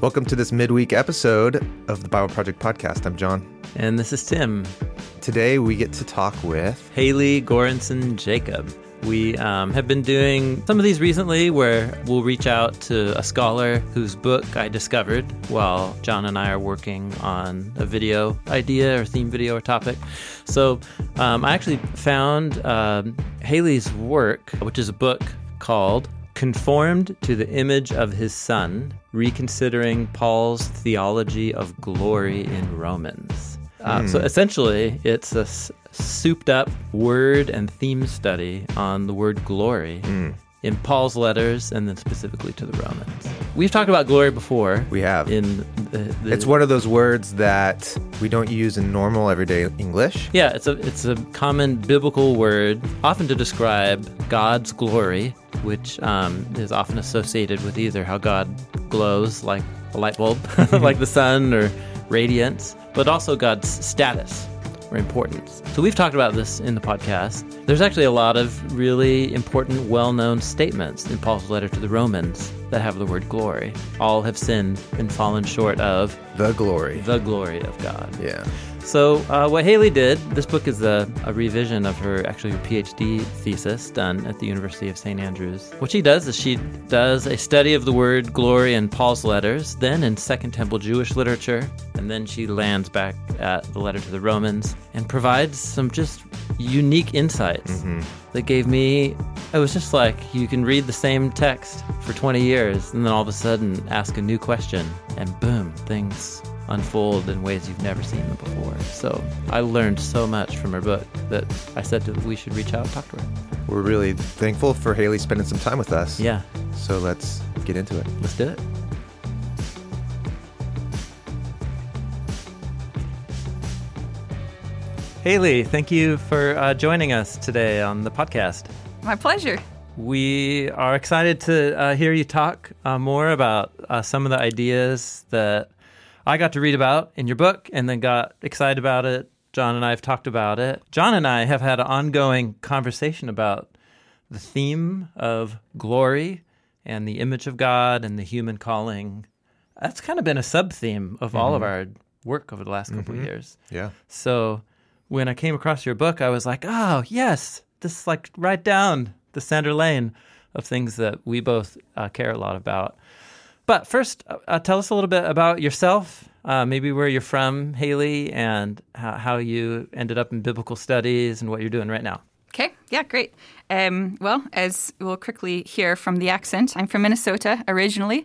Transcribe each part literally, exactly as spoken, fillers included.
Welcome to this midweek episode of the Bible Project podcast. I'm John. And this is Tim. Today we get to talk with Haley Goranson Jacob. We um, have been doing some of these recently where we'll reach out to a scholar whose book I discovered while John and I are working on a video idea or theme video or topic. So um, I actually found uh, Haley's work, which is a book called Conformed to the Image of His Son, Reconsidering Paul's Theology of Glory in Romans. Uh, mm. So essentially, it's a s- souped-up word and theme study on the word glory mm. in Paul's letters and then specifically to the Romans. We've talked about glory before. We have. In the, the, it's one of those words that we don't use in normal everyday English. Yeah, it's a it's a common biblical word, often to describe God's glory, which um, is often associated with either how God glows like a light bulb, like the sun, or radiance, but also God's status or importance. So we've talked about this in the podcast. There's actually a lot of really important, well-known statements in Paul's letter to the Romans that have the word glory. All have sinned and fallen short of the glory, the glory of God. Yeah. So uh, what Haley did, this book is a, a revision of her, actually her PhD thesis done at the University of Saint Andrews. What she does is she does a study of the word glory in Paul's letters, then in Second Temple Jewish literature, and then she lands back at the letter to the Romans and provides some just unique insights mm-hmm. that gave me, it was just like you can read the same text for twenty years and then all of a sudden ask a new question and boom, things unfold in ways you've never seen them before. So I learned so much from her book that I said that we should reach out and talk to her. We're really thankful for Haley spending some time with us. Yeah. So let's get into it. Let's do it. Haley, thank you for uh, joining us today on the podcast. My pleasure. We are excited to uh, hear you talk uh, more about uh, some of the ideas that I got to read about in your book and then got excited about it. John and I have talked about it. John and I have had an ongoing conversation about the theme of glory and the image of God and the human calling. That's kind of been a sub-theme of mm-hmm. all of our work over the last couple mm-hmm. of years. Yeah. So when I came across your book, I was like, oh, yes, this is like right down the center lane of things that we both uh, care a lot about. But first, uh, tell us a little bit about yourself, uh, maybe where you're from, Haley, and how, how you ended up in biblical studies and what you're doing right now. Okay. Yeah, great. Um, well, as we'll quickly hear from the accent, I'm from Minnesota originally.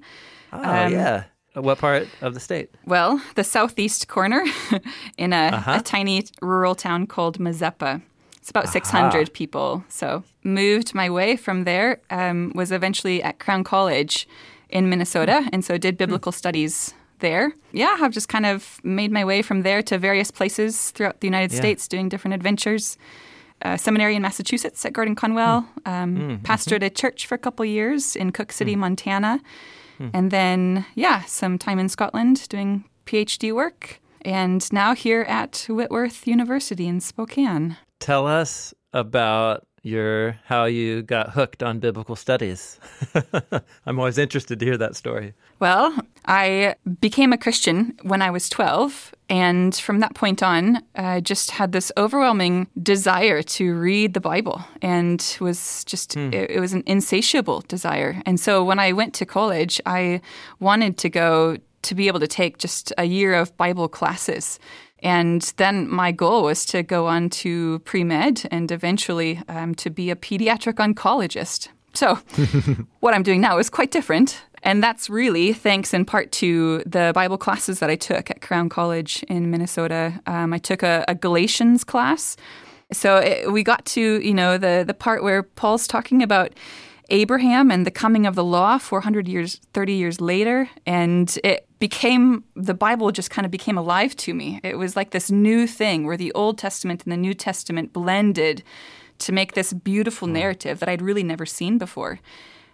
Oh, um, yeah. What part of the state? Well, the southeast corner in a, uh-huh. a tiny rural town called Mazeppa. It's about six hundred uh-huh. people. So moved my way from there, um, was eventually at Crown College in Minnesota, and so did biblical mm. studies there. Yeah, I've just kind of made my way from there to various places throughout the United yeah. States, doing different adventures. Uh, seminary in Massachusetts at Gordon-Conwell, mm. Um, mm. pastored mm-hmm. a church for a couple years in Cook City, mm. Montana, mm. and then, yeah, some time in Scotland doing PhD work, and now here at Whitworth University in Spokane. Tell us about Your how you got hooked on biblical studies. I'm always interested to hear that story. Well, I became a Christian when I was twelve, and from that point on, I just had this overwhelming desire to read the Bible, and was just hmm. it, it was an insatiable desire. And so when I went to college, I wanted to go to be able to take just a year of Bible classes. And then my goal was to go on to pre-med and eventually um, to be a pediatric oncologist. So what I'm doing now is quite different. And that's really thanks in part to the Bible classes that I took at Crown College in Minnesota. Um, I took a, a Galatians class. So it, we got to, you know, the, the part where Paul's talking about Abraham and the coming of the law four hundred years, thirty years later, and it became, the Bible just kind of became alive to me. It was like this new thing where the Old Testament and the New Testament blended to make this beautiful narrative that I'd really never seen before.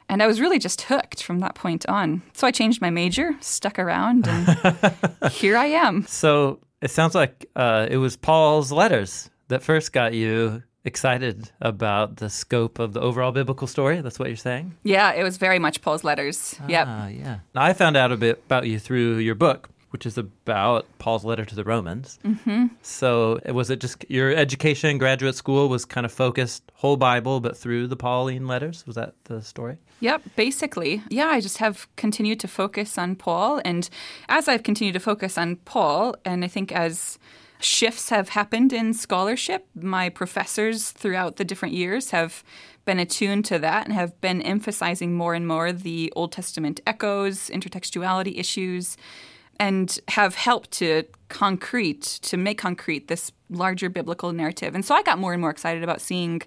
And I was really just hooked from that point on. So I changed my major, stuck around, and here I am. So it sounds like uh, it was Paul's letters that first got you excited about the scope of the overall biblical story? That's what you're saying? Yeah, it was very much Paul's letters. Ah, yep. Yeah. Now, I found out a bit about you through your book, which is about Paul's letter to the Romans. Mm-hmm. So was it just your education, graduate school was kind of focused whole Bible, but through the Pauline letters? Was that the story? Yep, basically. Yeah, I just have continued to focus on Paul. And as I've continued to focus on Paul, and I think as shifts have happened in scholarship, my professors throughout the different years have been attuned to that and have been emphasizing more and more the Old Testament echoes, intertextuality issues, and have helped to concrete, to make concrete this larger biblical narrative. And so I got more and more excited about seeing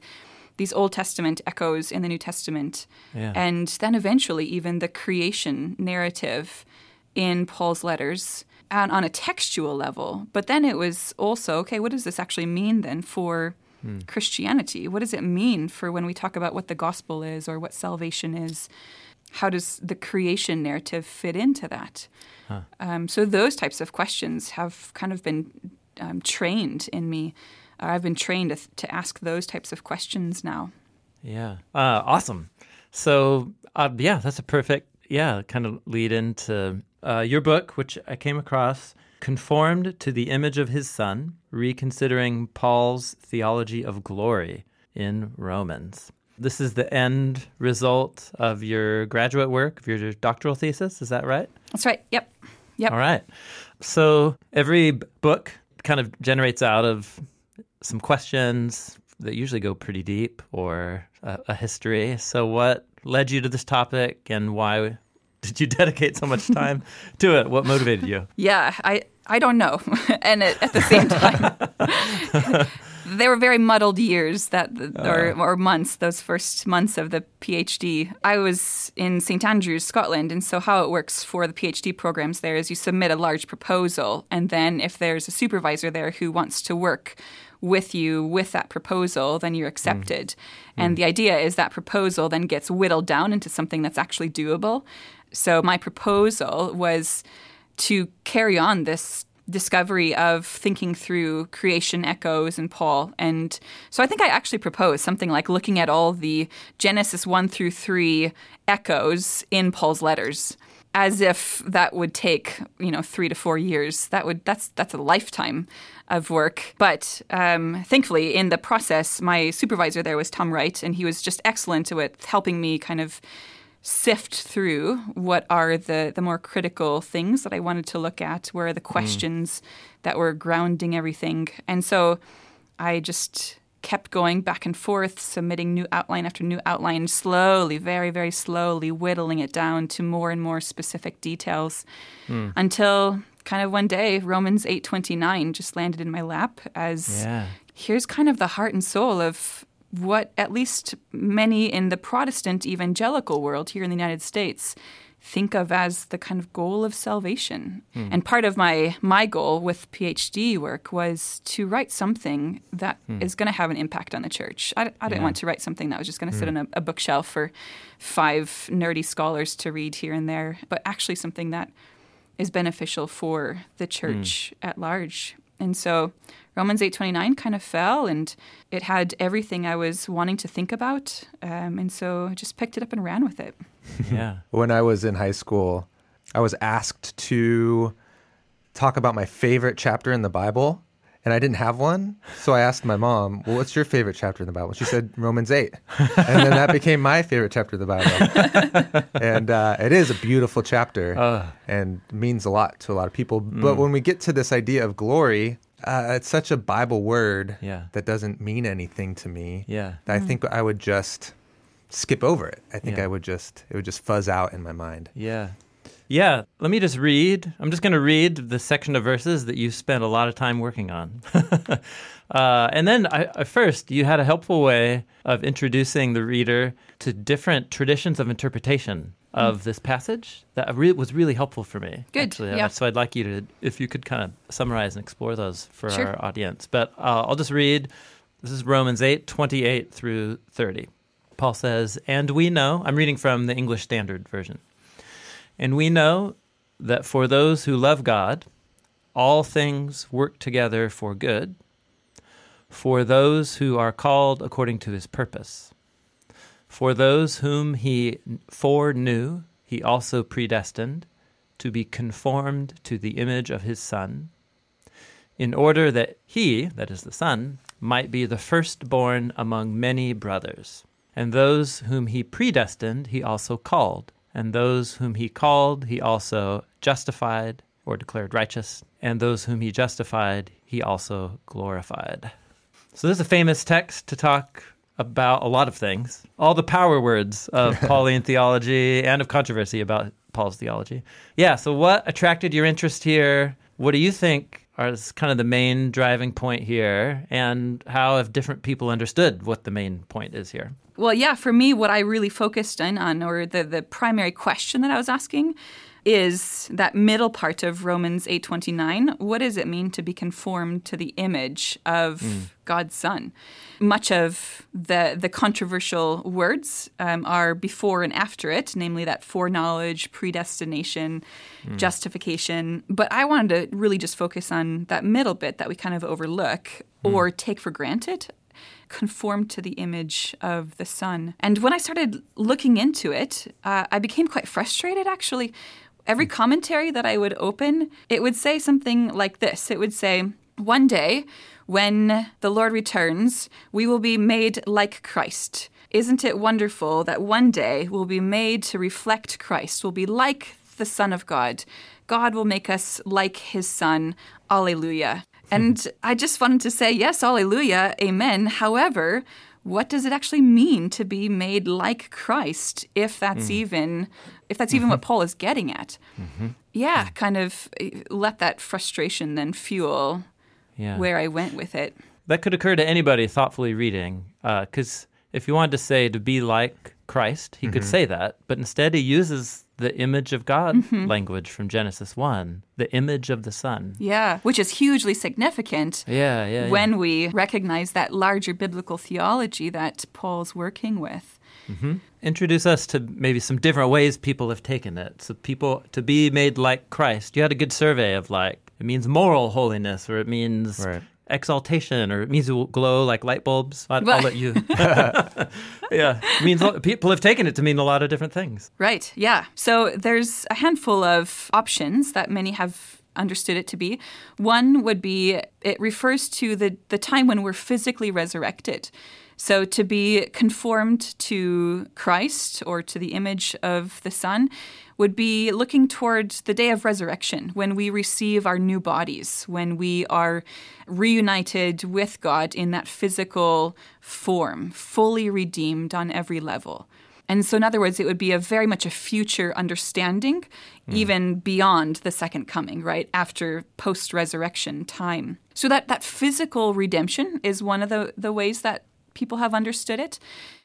these Old Testament echoes in the New Testament. Yeah. And then eventually even the creation narrative in Paul's letters and on a textual level. But then it was also, okay, what does this actually mean then for hmm. Christianity? What does it mean for when we talk about what the gospel is or what salvation is? How does the creation narrative fit into that? Huh. Um, so those types of questions have kind of been um, trained in me. Uh, I've been trained to, th- to ask those types of questions now. Yeah. Uh, awesome. So, uh, yeah, that's a perfect, yeah, kind of lead into uh, your book, which I came across, Conformed to the Image of His Son, Reconsidering Paul's Theology of Glory in Romans. This is the end result of your graduate work, of your doctoral thesis. Is that right? That's right. Yep. Yep. All right. So every book kind of generates out of some questions that usually go pretty deep or a, a history. So what led you to this topic and why did you dedicate so much time to it? What motivated you? Yeah, I, I don't know. And it, at the same time... They were very muddled years that, or, or months, those first months of the PhD. I was in Saint Andrews, Scotland, and so how it works for the PhD programs there is you submit a large proposal, and then if there's a supervisor there who wants to work with you with that proposal, then you're accepted. Mm. And mm. the idea is that proposal then gets whittled down into something that's actually doable. So my proposal was to carry on this discovery of thinking through creation echoes and Paul. And so I think I actually proposed something like looking at all the Genesis one through three echoes in Paul's letters, as if that would take, you know, three to four years. That would that's that's a lifetime of work. But um, thankfully, in the process, my supervisor there was Tom Wright, and he was just excellent at helping me kind of sift through what are the, the more critical things that I wanted to look at, where are the questions mm. that were grounding everything. And so I just kept going back and forth, submitting new outline after new outline, slowly, very, very slowly whittling it down to more and more specific details mm. until kind of one day Romans eight twenty-nine just landed in my lap as yeah. here's kind of the heart and soul of what at least many in the Protestant evangelical world here in the United States think of as the kind of goal of salvation. Mm. And part of my, my goal with PhD work was to write something that mm. is going to have an impact on the church. I, I yeah. didn't want to write something that was just going to mm. sit on a, a bookshelf for five nerdy scholars to read here and there, but actually something that is beneficial for the church mm. at large. And so Romans eight twenty-nine kind of fell, and it had everything I was wanting to think about. Um, and so I just picked it up and ran with it. Yeah. When I was in high school, I was asked to talk about my favorite chapter in the Bible, and I didn't have one. So I asked my mom, well, what's your favorite chapter in the Bible? She said, Romans eight. And then that became my favorite chapter of the Bible. And uh, it is a beautiful chapter uh. and means a lot to a lot of people. Mm. But when we get to this idea of glory, uh, it's such a Bible word yeah. that doesn't mean anything to me. Yeah. That mm. I think I would just skip over it. I think yeah. I would just, it would just fuzz out in my mind. Yeah. Yeah, let me just read. I'm just going to read the section of verses that you spent a lot of time working on. uh, and then I, at first, you had a helpful way of introducing the reader to different traditions of interpretation of mm. this passage that re- was really helpful for me. Good, actually. Yeah. So I'd like you to, if you could kind of summarize and explore those for sure. our audience. But uh, I'll just read. This is Romans eight twenty-eight through thirty. Paul says, and we know, I'm reading from the English Standard Version. And we know that for those who love God, all things work together for good, for those who are called according to his purpose. For those whom he foreknew, he also predestined to be conformed to the image of his Son, in order that he, that is the Son, might be the firstborn among many brothers. And those whom he predestined, he also called. And those whom he called, he also justified, or declared righteous. And those whom he justified, he also glorified. So this is a famous text to talk about a lot of things. All the power words of Pauline theology and of controversy about Paul's theology. Yeah, so what attracted your interest here? What do you think is kind of the main driving point here? And how have different people understood what the main point is here? Well, yeah, for me, what I really focused in on, or the, the primary question that I was asking, is that middle part of Romans eight twenty-nine. What does it mean to be conformed to the image of mm. God's Son? Much of the the controversial words um, are before and after it, namely that foreknowledge, predestination, mm. justification. But I wanted to really just focus on that middle bit that we kind of overlook mm. or take for granted. Conformed to the image of the Son. And when I started looking into it, uh, I became quite frustrated, actually. Every commentary that I would open, it would say something like this. It would say, one day, when the Lord returns, we will be made like Christ. Isn't it wonderful that one day we'll be made to reflect Christ? We'll be like the Son of God. God will make us like his Son. Alleluia. And I just wanted to say, yes, hallelujah, amen. However, what does it actually mean to be made like Christ, if that's mm. even if that's mm-hmm. even what Paul is getting at? Mm-hmm. Yeah, mm. kind of let that frustration then fuel yeah. where I went with it. That could occur to anybody thoughtfully reading, because uh, if you wanted to say to be like Christ, he mm-hmm. could say that, but instead he uses the image of God mm-hmm. language from Genesis one, the image of the Son. Yeah, which is hugely significant yeah, yeah, when yeah. we recognize that larger biblical theology that Paul's working with. Mm-hmm. Introduce us to maybe some different ways people have taken it. So people, to be made like Christ, you had a good survey of like, it means moral holiness, or it means... Right. Exaltation, or it means it will glow like light bulbs. I'll, I'll let you. yeah, it means people have taken it to mean a lot of different things. Right. Yeah. So there's a handful of options that many have understood it to be. One would be it refers to the the time when we're physically resurrected. So to be conformed to Christ or to the image of the Son would be looking towards the day of resurrection when we receive our new bodies, when we are reunited with God in that physical form, fully redeemed on every level. And so in other words, it would be a very much a future understanding, mm. even beyond the second coming, right, after post-resurrection time. So that, that physical redemption is one of the, the ways that people have understood it.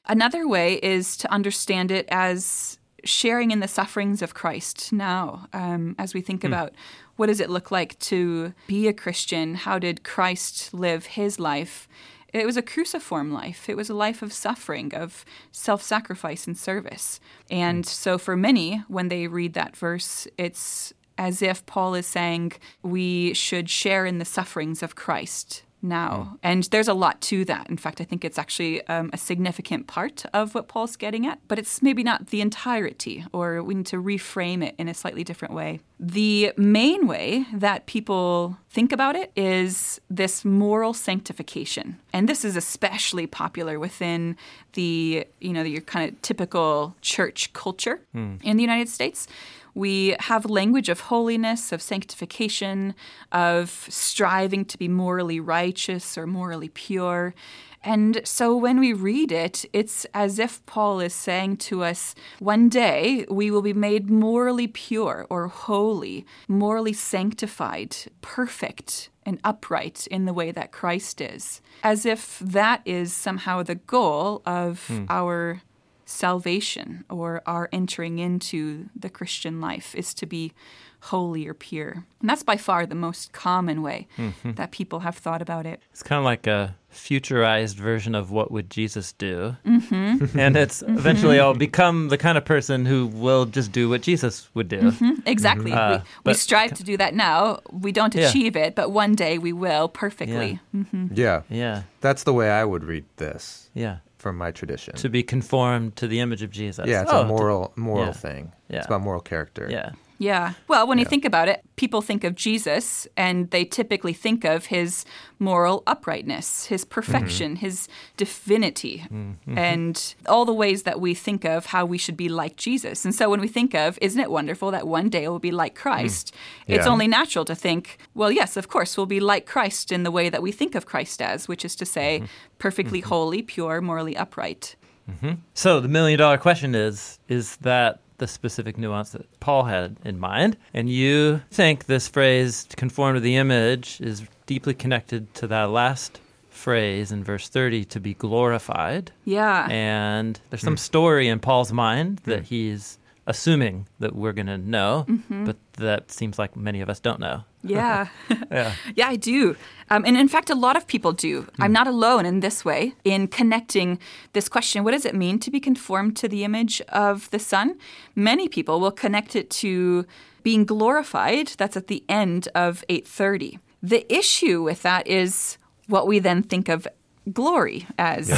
Another way is to understand it as sharing in the sufferings of Christ now, um, as we think mm. about what does it look like to be a Christian? How did Christ live his life? It was a cruciform life. It was a life of suffering, of self-sacrifice and service. And so for many, when they read that verse, it's as if Paul is saying we should share in the sufferings of Christ now. Oh. And there's a lot to that. In fact, I think it's actually um, a significant part of what Paul's getting at, but it's maybe not the entirety, or we need to reframe it in a slightly different way. The main way that people think about it is this moral sanctification. And this is especially popular within the, you know, your kind of typical church culture mm. in the United States. We have language of holiness, of sanctification, of striving to be morally righteous or morally pure. And so when we read it, it's as if Paul is saying to us, one day we will be made morally pure or holy, morally sanctified, perfect and upright in the way that Christ is, as if that is somehow the goal of mm. our salvation or our entering into the Christian life is to be holy or pure. And that's by far the most common way mm-hmm. that people have thought about it. It's kind of like a futurized version of what would Jesus do? Mm-hmm. And it's mm-hmm. eventually I'll become the kind of person who will just do what Jesus would do. Mm-hmm. Exactly. Mm-hmm. Uh, we, but, we strive to do that now. We don't achieve yeah. it, but one day we will perfectly. Yeah. Mm-hmm. yeah. Yeah. That's the way I would read this. Yeah. From my tradition. To be conformed to the image of Jesus. Yeah, it's oh, a moral moral yeah. thing. Yeah. It's about moral character. Yeah. Yeah. Well, when yeah. you think about it, people think of Jesus, and they typically think of his moral uprightness, his perfection, mm-hmm. his divinity, mm-hmm. and all the ways that we think of how we should be like Jesus. And so when we think of, isn't it wonderful that one day we'll be like Christ, mm. yeah. it's only natural to think, well, yes, of course, we'll be like Christ in the way that we think of Christ as, which is to say, mm-hmm. perfectly mm-hmm. holy, pure, morally upright. Mm-hmm. So the million-dollar question is, is that the specific nuance that Paul had in mind, and you think this phrase, conform to the image, is deeply connected to that last phrase in verse thirty, to be glorified. Yeah. And there's some mm. story in Paul's mind that mm. he's assuming that we're going to know, mm-hmm. but that seems like many of us don't know. Yeah. yeah. yeah, I do. Um, and in fact, a lot of people do. Mm. I'm not alone in this way in connecting this question, what does it mean to be conformed to the image of the Son? Many people will connect it to being glorified. That's at the end of eight thirty. The issue with that is what we then think of glory as.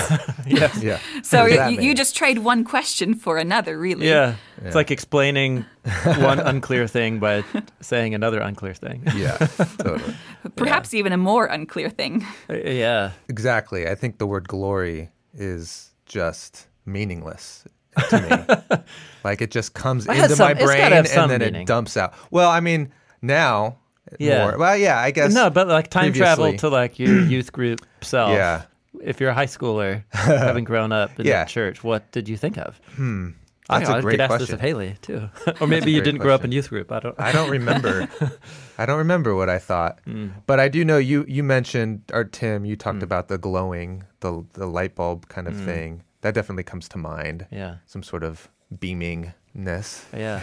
Yeah. yeah. So you, you just trade one question for another, really. Yeah. yeah. It's like explaining one unclear thing by saying another unclear thing. Yeah, totally. Perhaps yeah. even a more unclear thing. Yeah. Exactly. I think the word glory is just meaningless to me. Like it just comes it into some, my brain and then meaning. It dumps out. Well, I mean, now... Yeah. More. Well, yeah, I guess. No, but like time previously. Travel to like your youth group self. Yeah. If you're a high schooler, having grown up in yeah. the church, what did you think of? Hmm. That's I a great question. I could ask this of Haley, too. Or maybe you didn't question. Grow up in youth group. I don't I don't remember. I don't remember what I thought. Mm. But I do know you you mentioned, or Tim, you talked mm. about the glowing, the the light bulb kind of mm. thing. That definitely comes to mind. Yeah. Some sort of beamingness. Yeah.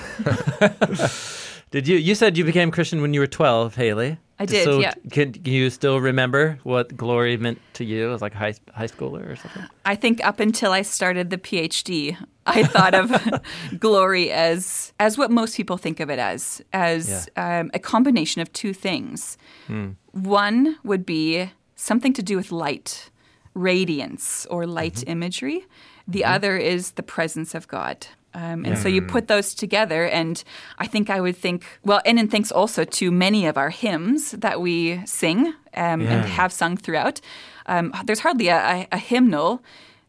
Did you? You said you became Christian when you were twelve, Haley. I did. So yeah. Can, can you still remember what glory meant to you as like high high schooler or something? I think up until I started the PhD, I thought of glory as as what most people think of it as as yeah. um, a combination of two things. Hmm. One would be something to do with light, radiance, or light mm-hmm. imagery. The mm-hmm. other is the presence of God. Um, and mm. so you put those together, and I think I would think, well, and in thanks also to many of our hymns that we sing um, yeah. and have sung throughout. Um, there's hardly a, a, a hymnal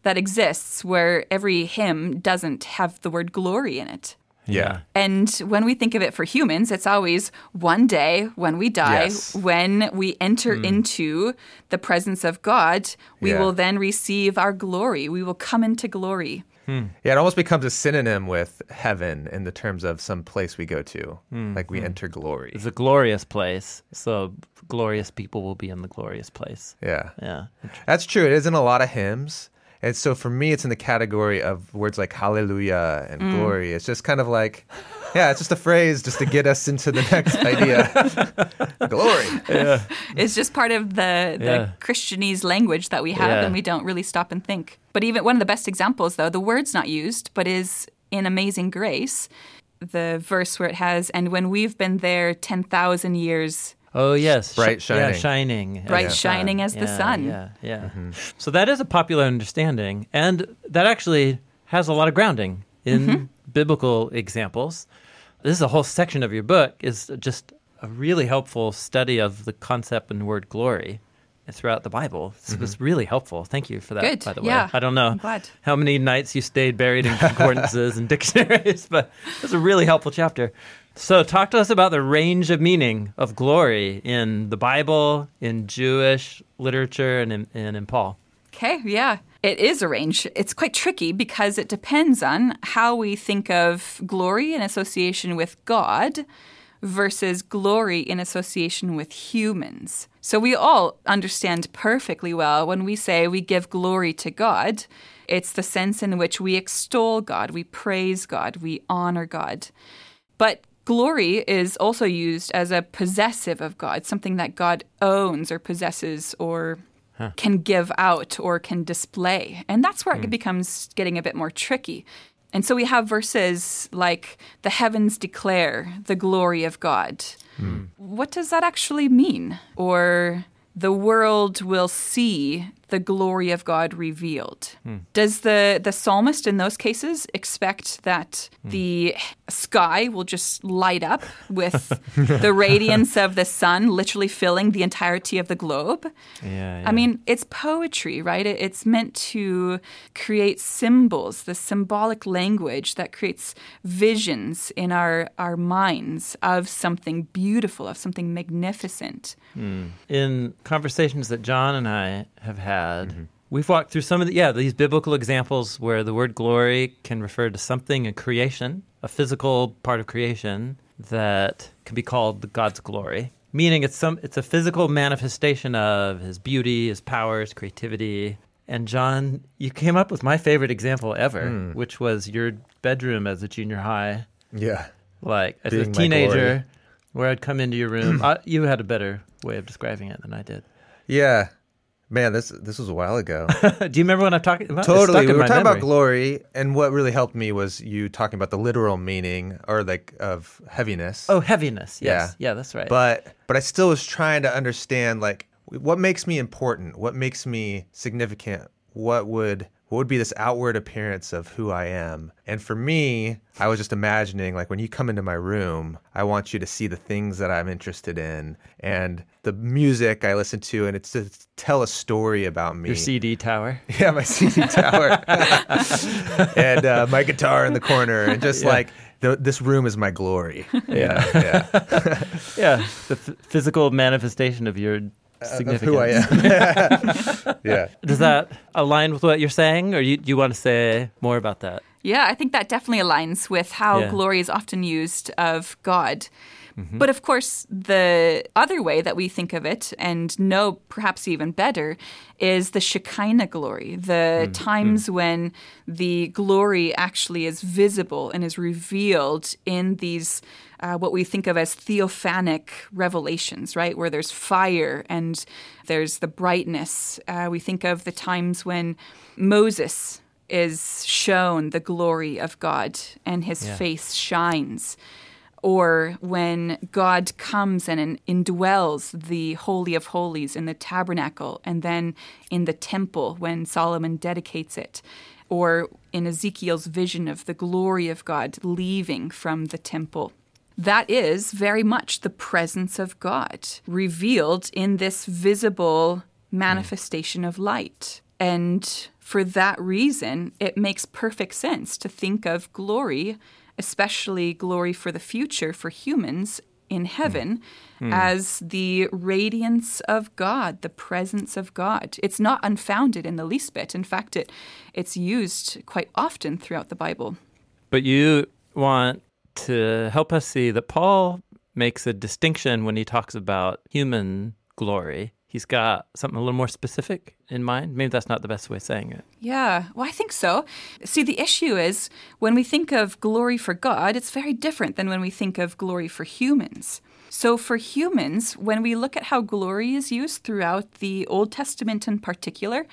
that exists where every hymn doesn't have the word glory in it. Yeah. And when we think of it for humans, it's always one day when we die, yes. when we enter mm. into the presence of God, we yeah. will then receive our glory. We will come into glory. Hmm. Yeah, it almost becomes a synonym with heaven in the terms of some place we go to, mm. like we mm. enter glory. It's a glorious place, so glorious people will be in the glorious place. Yeah. Yeah. That's true. It is in a lot of hymns. And so for me, it's in the category of words like hallelujah and mm. glory. It's just kind of like, yeah, it's just a phrase just to get us into the next idea. Glory. Yeah. It's just part of the, the yeah. Christianese language that we have, yeah. and we don't really stop and think. But even one of the best examples, though, the word's not used, but is in Amazing Grace, the verse where it has, and when we've been there ten thousand years. Oh, yes. Bright shining. Yeah, shining. Bright yeah. shining as yeah, the sun. Yeah, yeah. Mm-hmm. So that is a popular understanding, and that actually has a lot of grounding in mm-hmm. biblical examples. This is a whole section of your book is just a really helpful study of the concept and word glory throughout the Bible. This mm-hmm. was really helpful. Thank you for that, Good. By the way. Yeah. I don't know how many nights you stayed buried in concordances and dictionaries, but it's a really helpful chapter. So talk to us about the range of meaning of glory in the Bible, in Jewish literature, and in, and in Paul. Okay, yeah. It is a range. It's quite tricky because it depends on how we think of glory in association with God versus glory in association with humans. So we all understand perfectly well when we say we give glory to God, it's the sense in which we extol God, we praise God, we honor God. But Glory is also used as a possessive of God, something that God owns or possesses or huh. can give out or can display. And that's where mm. it becomes getting a bit more tricky. And so we have verses like, the heavens declare the glory of God. Mm. What does that actually mean? Or, the world will see the glory of God revealed. Mm. Does the, the psalmist in those cases expect that mm. the sky will just light up with the radiance of the sun literally filling the entirety of the globe? Yeah, yeah. I mean, it's poetry, right? It, it's meant to create symbols, the symbolic language that creates visions in our, our minds of something beautiful, of something magnificent. Mm. In conversations that Jon and I have had, mm-hmm. we've walked through some of the, yeah, these biblical examples where the word glory can refer to something in creation, a physical part of creation that can be called God's glory, meaning it's some, it's a physical manifestation of his beauty, his power, his creativity. And Jon, you came up with my favorite example ever, mm. which was your bedroom as a junior high. Yeah. Like as Being a teenager where I'd come into your room. I, you had a better way of describing it than I did. Yeah. Man, this this was a while ago. Do you remember when I'm talking about? Totally. We were talking memory. about glory, and what really helped me was you talking about the literal meaning or like of heaviness. Oh, heaviness. Yes. Yeah, yeah, that's right. But but I still was trying to understand like what makes me important, what makes me significant, what would what would be this outward appearance of who I am. And for me, I was just imagining like when you come into my room, I want you to see the things that I'm interested in and the music I listen to, and it's to tell a story about me. Your C D tower. Yeah, my C D tower. And uh, my guitar in the corner and just yeah. like the, this room is my glory. Yeah. Yeah. Yeah. Yeah. The f- physical manifestation of your significance. Of who I am. Yeah. Does that align with what you're saying, or you, you want to say more about that? Yeah, I think that definitely aligns with how yeah. glory is often used of God. Mm-hmm. But of course, the other way that we think of it and know perhaps even better is the Shekinah glory, the mm-hmm. times when the glory actually is visible and is revealed in these Uh, what we think of as theophanic revelations, right, where there's fire and there's the brightness. Uh, we think of the times when Moses is shown the glory of God and his yeah. face shines, or when God comes and indwells the Holy of Holies in the tabernacle and then in the temple when Solomon dedicates it. Or in Ezekiel's vision of the glory of God leaving from the temple. That is very much the presence of God revealed in this visible manifestation mm. of light. And for that reason, it makes perfect sense to think of glory, especially glory for the future for humans in heaven, mm. Mm. as the radiance of God, the presence of God. It's not unfounded in the least bit. In fact, it it's used quite often throughout the Bible. But you want to help us see that Paul makes a distinction when he talks about human glory. He's got something a little more specific in mind. Maybe that's not the best way of saying it. Yeah, well, I think so. See, the issue is when we think of glory for God, it's very different than when we think of glory for humans. So for humans, when we look at how glory is used throughout the Old Testament in particular,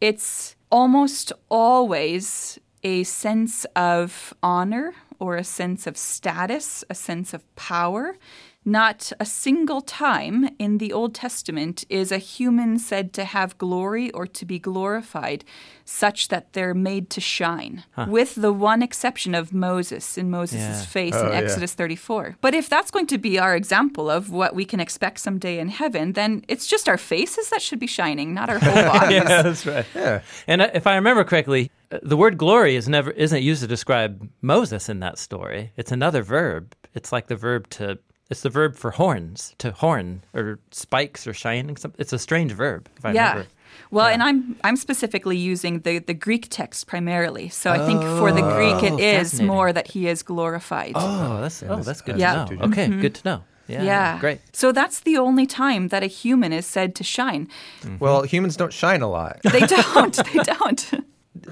it's almost always a sense of honor, or a sense of status, a sense of power. Not a single time in the Old Testament is a human said to have glory or to be glorified such that they're made to shine, huh. with the one exception of Moses in Moses' yeah. face oh, in Exodus yeah. thirty-four. But if that's going to be our example of what we can expect someday in heaven, then it's just our faces that should be shining, not our whole bodies. Yeah, that's right. Yeah. And if I remember correctly, the word glory is never isn't used to describe Moses in that story. It's another verb. It's like the verb to... It's the verb for horns, to horn, or spikes, or shining. It's a strange verb, if I yeah. remember. Well, yeah. and I'm I'm specifically using the, the Greek text primarily. So oh, I think for the Greek, it oh, is more that he is glorified. Oh, that's, yeah, oh, that's, that's good yeah. to know. Okay, mm-hmm. good to know. Yeah, yeah, great. So that's the only time that a human is said to shine. Mm-hmm. Well, humans don't shine a lot. They don't. They don't.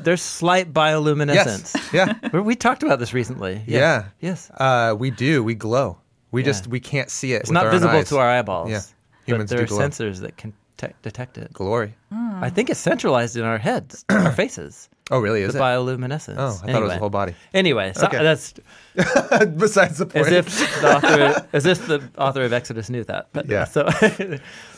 there's slight bioluminescence. Yes. Yeah. We talked about this recently. Yes. Yeah. Yes. Uh, we do. We glow. We yeah. just, we can't see it. It's with not our visible eyes. To our eyeballs. Yeah. Humans but there do are glow. Sensors that can te- detect it. Glory. Mm. I think it's centralized in our heads, our faces. Oh, really? Is the it? The bioluminescence. Oh, I thought anyway. It was the whole body. Anyway, so okay. that's... Besides the point. As if the author, as if the author of Exodus knew that. But yeah. So,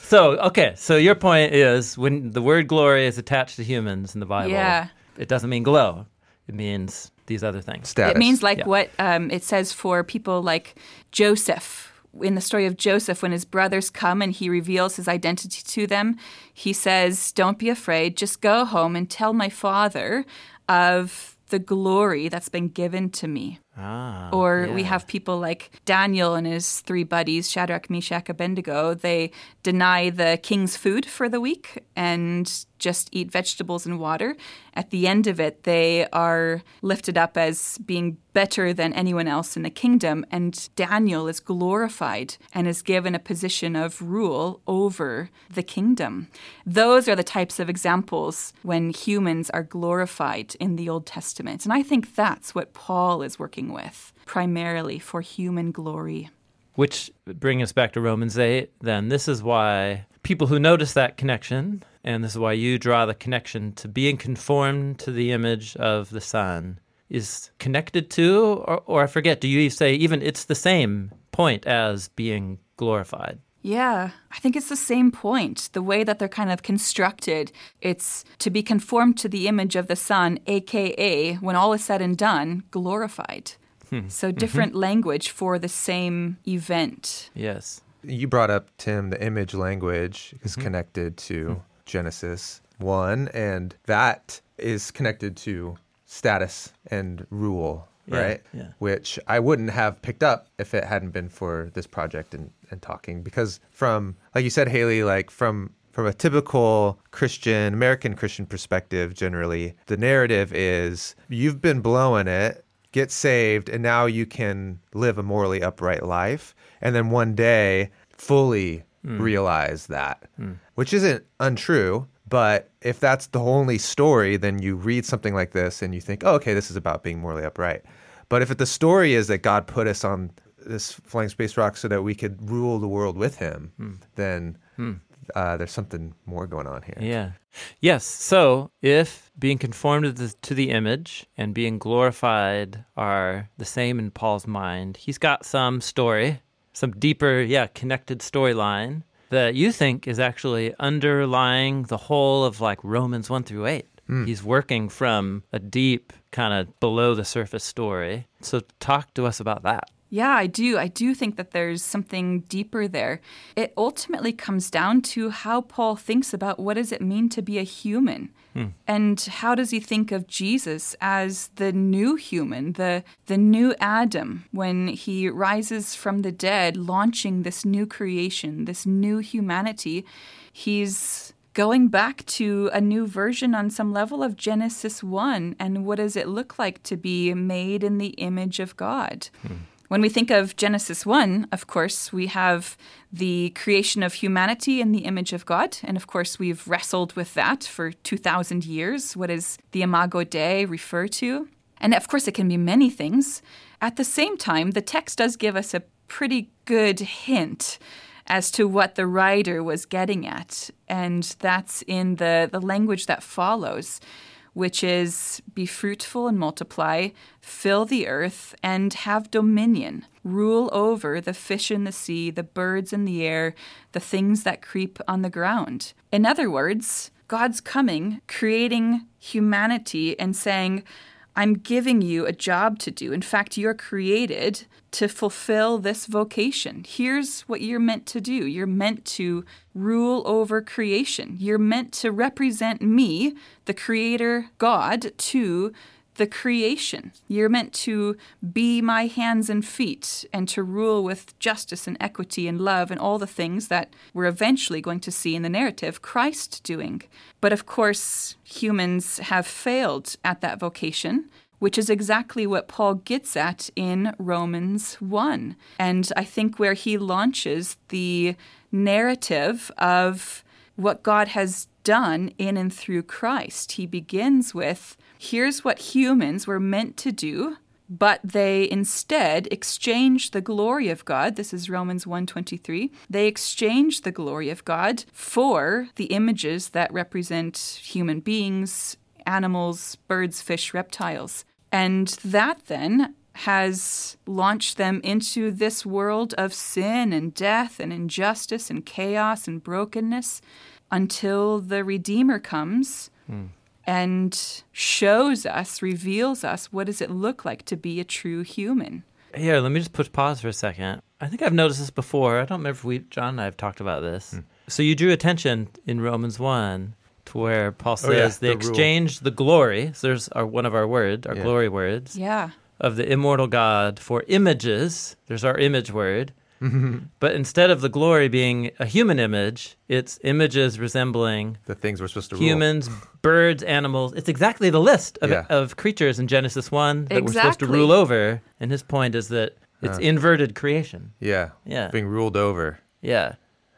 so, okay. So your point is when the word glory is attached to humans in the Bible, yeah. it doesn't mean glow. It means these other things. Status. It means like yeah. what um, it says for people like Joseph. In the story of Joseph, when his brothers come and he reveals his identity to them, he says, don't be afraid, just go home and tell my father of the glory that's been given to me. Ah, or yeah. we have people like Daniel and his three buddies, Shadrach, Meshach, Abednego. They deny the king's food for the week and just eat vegetables and water. At the end of it, they are lifted up as being better than anyone else in the kingdom. And Daniel is glorified and is given a position of rule over the kingdom. Those are the types of examples when humans are glorified in the Old Testament. And I think that's what Paul is working with, primarily for human glory. Which brings us back to Romans eight, then. This is why people who notice that connection... And this is why you draw the connection to being conformed to the image of the Son is connected to, or, or I forget, do you say even it's the same point as being glorified? Yeah, I think it's the same point. The way that they're kind of constructed, it's to be conformed to the image of the Son, a k a, when all is said and done, glorified. Hmm. So different mm-hmm. language for the same event. Yes. You brought up, Tim, the image language is mm-hmm. connected to... Mm-hmm. Genesis one, and that is connected to status and rule, yeah, right? Yeah. Which I wouldn't have picked up if it hadn't been for this project and, and talking. Because from, like you said, Haley, like from, from a typical Christian, American Christian perspective generally, the narrative is you've been blowing it, get saved, and now you can live a morally upright life. And then one day, fully Mm. realize that, mm. which isn't untrue, but if that's the only story, then you read something like this and you think, oh, okay, this is about being morally upright. But if it, the story is that God put us on this flying space rock so that we could rule the world with him, mm. then mm. Uh, there's something more going on here. Yeah. Yes, so if being conformed to the, to the image and being glorified are the same in Paul's mind, he's got some story some deeper, yeah, connected storyline that you think is actually underlying the whole of like Romans one through eight. Mm. He's working from a deep kind of below the surface story. So talk to us about that. Yeah, I do. I do think that there's something deeper there. It ultimately comes down to how Paul thinks about what does it mean to be a human? Hmm. And how does he think of Jesus as the new human, the, the new Adam, when he rises from the dead, launching this new creation, this new humanity? He's going back to a new version on some level of Genesis one, and what does it look like to be made in the image of God? Hmm. When we think of Genesis one, of course, we have the creation of humanity in the image of God. And of course, we've wrestled with that for two thousand years. What does the Imago Dei refer to? And of course, it can be many things. At the same time, the text does give us a pretty good hint as to what the writer was getting at. And that's in the, the language that follows, which is be fruitful and multiply, fill the earth, and have dominion. Rule over the fish in the sea, the birds in the air, the things that creep on the ground. In other words, God's coming, creating humanity and saying, I'm giving you a job to do. In fact, you're created to fulfill this vocation. Here's what you're meant to do. You're meant to rule over creation. You're meant to represent me, the Creator God, to the creation. You're meant to be my hands and feet and to rule with justice and equity and love and all the things that we're eventually going to see in the narrative Christ doing. But of course, humans have failed at that vocation, which is exactly what Paul gets at in Romans one. And I think where he launches the narrative of what God has done in and through Christ. He begins with, here's what humans were meant to do, but they instead exchanged the glory of God. This is Romans one twenty-three. They exchanged the glory of God for the images that represent human beings, animals, birds, fish, reptiles. And that then has launched them into this world of sin and death and injustice and chaos and brokenness until the Redeemer comes mm. and shows us, reveals us, what does it look like to be a true human. Here, let me just push pause for a second. I think I've noticed this before. I don't remember if we, John and I have talked about this. Mm. So you drew attention in Romans one to where Paul says oh, yeah, they the exchanged rule. the glory, so there's our, one of our words, our yeah. glory words. Yeah. Of the immortal God for images, there's our image word, mm-hmm. but instead of the glory being a human image, it's images resembling the things we're supposed to humans, rule. Humans, birds, animals. It's exactly the list of, yeah. of creatures in Genesis one that exactly. we're supposed to rule over, and his point is that it's uh, inverted creation. Yeah, yeah, being ruled over. Yeah,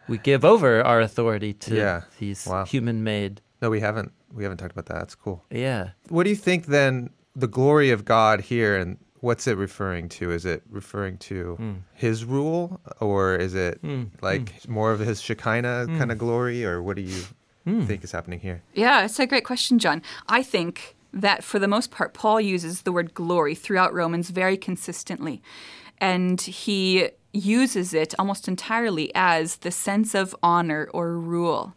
we give over our authority to yeah. these wow. human-made. No, we haven't. We haven't talked about that. That's cool. Yeah. What do you think then? The glory of God here, and what's it referring to? Is it referring to mm. his rule, or is it mm. like mm. more of his Shekinah mm. kind of glory, or what do you mm. think is happening here? Yeah, it's a great question, John. I think that for the most part, Paul uses the word glory throughout Romans very consistently, and he uses it almost entirely as the sense of honor or rule.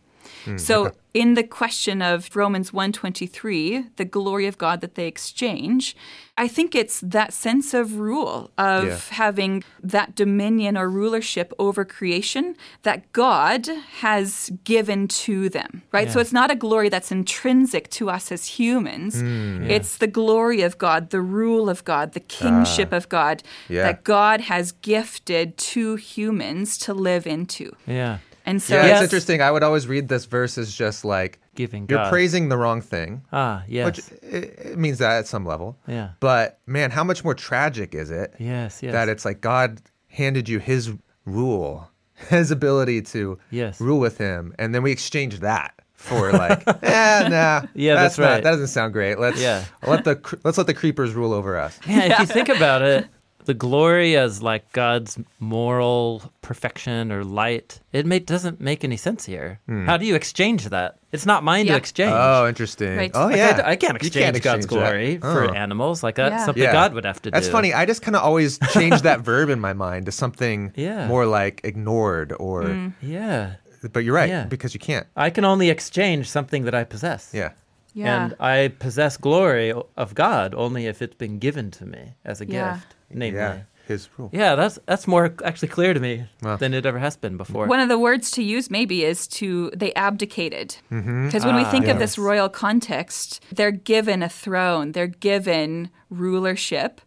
So in the question of Romans one twenty-three, the glory of God that they exchange, I think it's that sense of rule, of yeah. having that dominion or rulership over creation that God has given to them, right? Yeah. So it's not a glory that's intrinsic to us as humans. Mm, yeah. It's the glory of God, the rule of God, the kingship uh, of God yeah. that God has gifted to humans to live into. Yeah. And so, yeah, yes. It's interesting. I would always read this verse as just like, giving God. You're praising the wrong thing. Ah, yes. Which it, it means that at some level. Yeah. But man, how much more tragic is it yes, yes. that it's like God handed you his rule, his ability to yes. rule with him, and then we exchange that for like, eh, nah, yeah, that's, that's right. Not, that doesn't sound great. Let's, yeah. let the, let's let the creepers rule over us. Yeah, yeah. If you think about it. The glory as like God's moral perfection or light, it may, doesn't make any sense here. Mm. How do you exchange that? It's not mine yeah. to exchange. Oh, interesting. Right. Oh, like yeah. I, I can't exchange can't God's exchange glory oh. for animals. Like that's yeah. something yeah. God would have to do. That's funny. I just kind of always change that verb in my mind to something yeah. more like ignored or... Mm. Yeah. But you're right, yeah. because you can't. I can only exchange something that I possess. Yeah. Yeah. And I possess glory of God only if it's been given to me as a yeah. gift. Namely. Yeah, his rule. Yeah, that's that's more actually clear to me wow. than it ever has been before. One of the words to use maybe is to, they abdicated. Because mm-hmm. when ah, we think yes. of this royal context, they're given a throne, they're given rulership.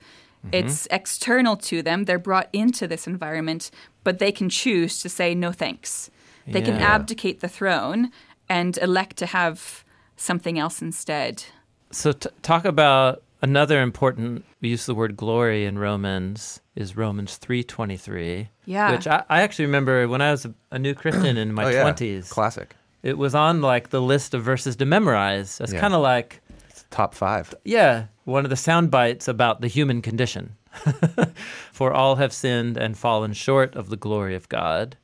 Mm-hmm. It's external to them. They're brought into this environment, but they can choose to say no thanks. They yeah. can abdicate the throne and elect to have something else instead. So t- talk about... Another important use of the word glory in Romans is Romans three twenty-three, yeah. which I, I actually remember when I was a, a new Christian in my oh, yeah. twenties. Classic. It was on like the list of verses to memorize. It's yeah. kind of like... It's top five. Yeah. One of the sound bites about the human condition. For all have sinned and fallen short of the glory of God,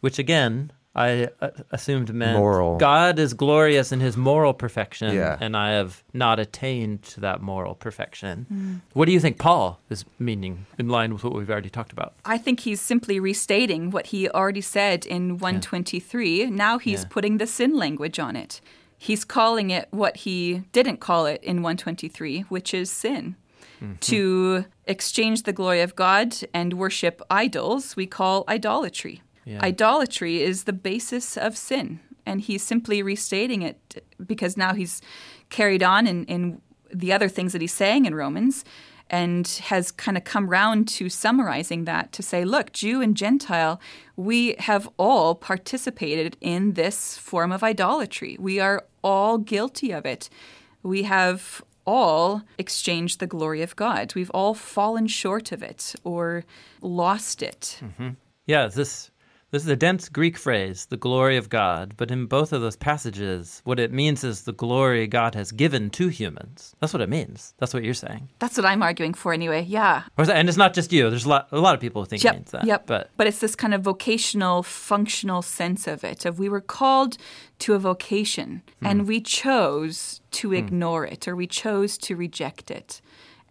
which again... I assumed meant moral. God is glorious in his moral perfection, yeah. and I have not attained to that moral perfection. Mm. What do you think Paul is meaning in line with what we've already talked about? I think he's simply restating what he already said in one twenty-three. Yeah. Now he's yeah. putting the sin language on it. He's calling it what he didn't call it in one twenty-three, which is sin. Mm-hmm. To exchange the glory of God and worship idols, we call idolatry. Yeah. Idolatry is the basis of sin, and he's simply restating it because now he's carried on in, in the other things that he's saying in Romans and has kind of come round to summarizing that to say, look, Jew and Gentile, we have all participated in this form of idolatry. We are all guilty of it. We have all exchanged the glory of God. We've all fallen short of it or lost it. Mm-hmm. Yeah, this... This is a dense Greek phrase, the glory of God, but in both of those passages, what it means is the glory God has given to humans. That's what it means. That's what you're saying. That's what I'm arguing for anyway, yeah. And it's not just you. There's a lot, a lot of people who think yep, it means that. Yep. But. but it's this kind of vocational, functional sense of it, of we were called to a vocation, mm. and we chose to mm. ignore it, or we chose to reject it.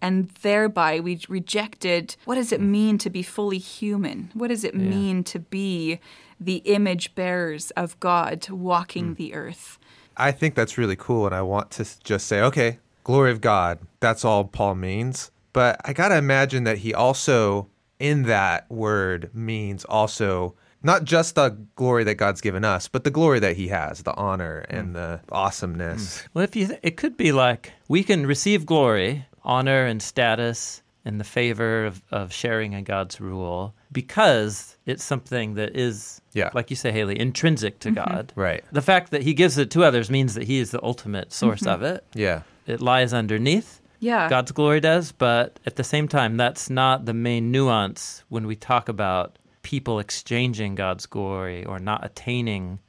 And thereby we rejected, what does it mean to be fully human? What does it yeah. mean to be the image bearers of God walking mm. the earth? I think that's really cool, and I want to just say, okay, glory of God, that's all Paul means. But I got to imagine that he also, in that word, means also not just the glory that God's given us, but the glory that he has, the honor mm. and the awesomeness. Mm. Well, if you th- it could be like we can receive glory— honor and status and the favor of, of sharing in God's rule because it's something that is, yeah. like you say, Haley, intrinsic to mm-hmm. God. Right. The fact that he gives it to others means that he is the ultimate source mm-hmm. of it. Yeah. It lies underneath. Yeah. God's glory does, but at the same time, that's not the main nuance when we talk about people exchanging God's glory or not attaining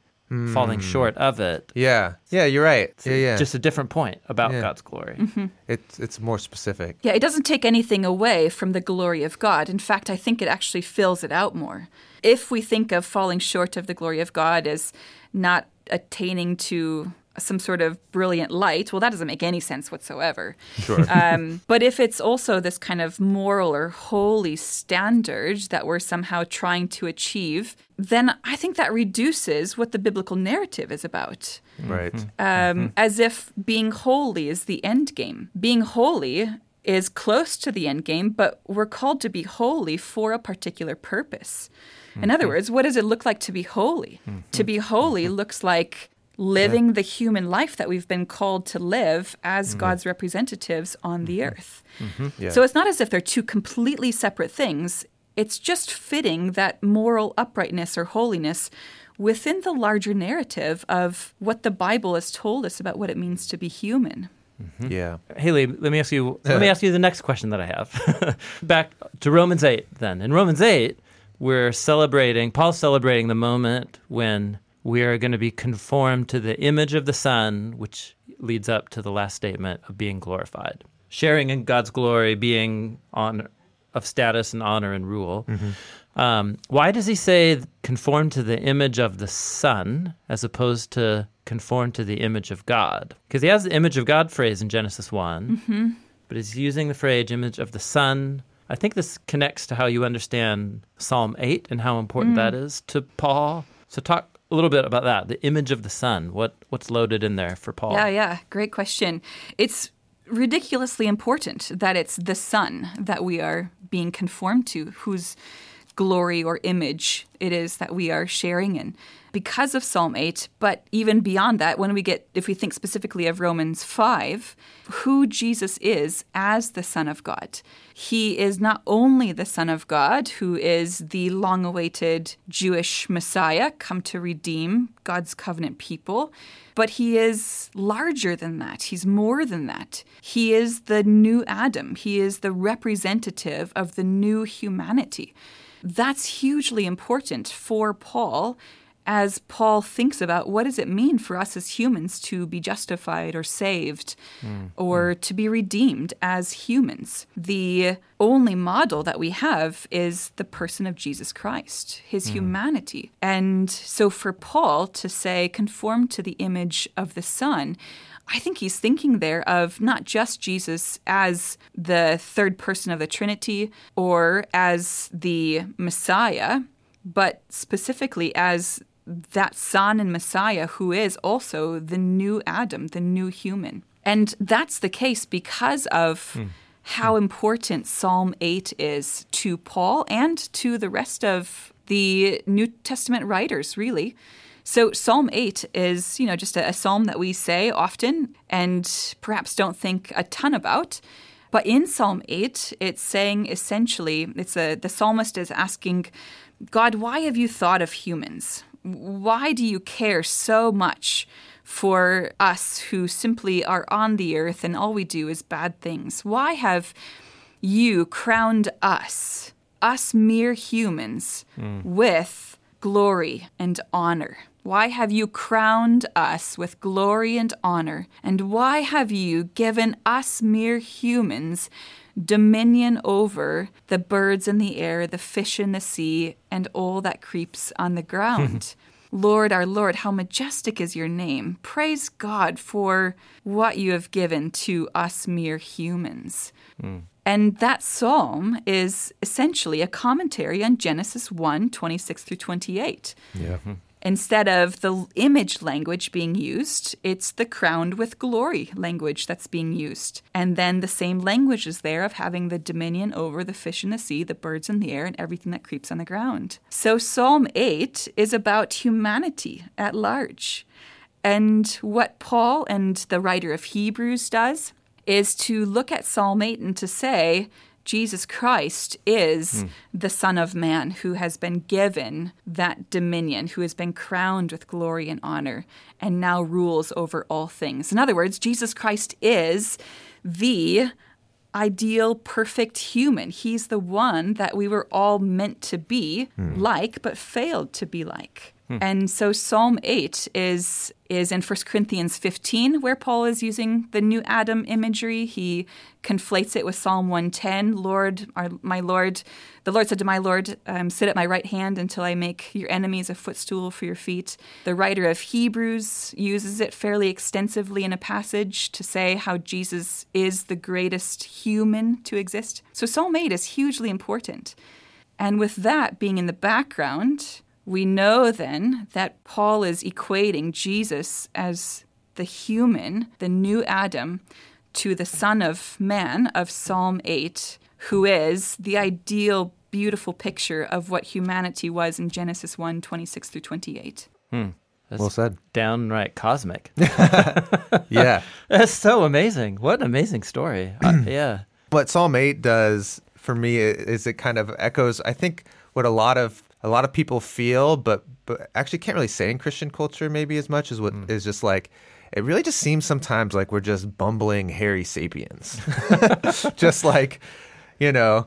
falling short of it. Yeah. Yeah, you're right. It's yeah, yeah. just a different point about yeah. God's glory. Mm-hmm. It's it's more specific. Yeah, it doesn't take anything away from the glory of God. In fact, I think it actually fills it out more. If we think of falling short of the glory of God as not attaining to some sort of brilliant light, well, that doesn't make any sense whatsoever. Sure. Um, but if it's also this kind of moral or holy standard that we're somehow trying to achieve, then I think that reduces what the biblical narrative is about. Right. Um, mm-hmm. As if being holy is the end game. Being holy is close to the end game, but we're called to be holy for a particular purpose. Mm-hmm. In other words, what does it look like to be holy? Mm-hmm. To be holy mm-hmm. looks like living yeah. the human life that we've been called to live as mm-hmm. God's representatives on mm-hmm. the earth. Mm-hmm. Yeah. So it's not as if they're two completely separate things. It's just fitting that moral uprightness or holiness within the larger narrative of what the Bible has told us about what it means to be human. Mm-hmm. Yeah. Haley, let me ask you let me ask you the next question that I have. Back to Romans eight then. In Romans eight, we're celebrating, Paul's celebrating the moment when we are going to be conformed to the image of the Son, which leads up to the last statement of being glorified. Sharing in God's glory, being on, of status and honor and rule. Mm-hmm. Um, why does he say conform to the image of the Son as opposed to conform to the image of God? Because he has the image of God phrase in Genesis one, mm-hmm. but he's using the phrase image of the Son. I think this connects to how you understand Psalm eight and how important mm. that is to Paul. So talk a little bit about that, the image of the Son. What what's loaded in there for Paul? Yeah, yeah, great question. It's ridiculously important that it's the Son that we are being conformed to, whose glory or image it is that we are sharing in, because of Psalm eight. But even beyond that, when we get, if we think specifically of Romans five, who Jesus is as the Son of God. He is not only the Son of God, who is the long-awaited Jewish Messiah come to redeem God's covenant people, but he is larger than that. He's more than that. He is the new Adam. He is the representative of the new humanity. That's hugely important for Paul as Paul thinks about what does it mean for us as humans to be justified or saved mm, or mm. to be redeemed as humans. The only model that we have is the person of Jesus Christ, his mm. humanity. And so for Paul to say conform to the image of the Son, I think he's thinking there of not just Jesus as the third person of the Trinity or as the Messiah, but specifically as that Son and Messiah who is also the new Adam, the new human. And that's the case because of mm. how mm. important Psalm eight is to Paul and to the rest of the New Testament writers, really. So Psalm eight is, you know, just a, a psalm that we say often and perhaps don't think a ton about. But in Psalm eight, it's saying essentially, it's a, the psalmist is asking, God, why have you thought of humans? Why do you care so much for us who simply are on the earth and all we do is bad things? Why have you crowned us, us mere humans, mm. with glory and honor? Why have you crowned us with glory and honor? And why have you given us mere humans dominion over the birds in the air, the fish in the sea, and all that creeps on the ground? Lord, our Lord, how majestic is your name. Praise God for what you have given to us mere humans. Mm. And that psalm is essentially a commentary on Genesis one, twenty-six through twenty-eight. Yeah. Instead of the image language being used, it's the crowned with glory language that's being used. And then the same language is there of having the dominion over the fish in the sea, the birds in the air, and everything that creeps on the ground. So Psalm eight is about humanity at large. And what Paul and the writer of Hebrews does is to look at Psalm eight and to say, Jesus Christ is mm. the Son of Man who has been given that dominion, who has been crowned with glory and honor, and now rules over all things. In other words, Jesus Christ is the ideal, perfect human. He's the one that we were all meant to be mm. like, but failed to be like. And so Psalm eight is is in First Corinthians fifteen, where Paul is using the new Adam imagery. He conflates it with Psalm one ten. Lord, our, my Lord, the Lord said to my Lord, um, sit at my right hand until I make your enemies a footstool for your feet. The writer of Hebrews uses it fairly extensively in a passage to say how Jesus is the greatest human to exist. So Psalm eight is hugely important. And with that being in the background, we know then that Paul is equating Jesus as the human, the new Adam, to the Son of Man of Psalm eight, who is the ideal, beautiful picture of what humanity was in Genesis one, twenty-six through twenty-eight. Hmm. That's well said. Downright cosmic. Yeah. That's so amazing. What an amazing story. uh, yeah. What Psalm eight does for me is it kind of echoes, I think, what a lot of A lot of people feel, but, but actually can't really say in Christian culture maybe as much as what mm. is just like, it really just seems sometimes like we're just bumbling hairy sapiens. Just like, you know,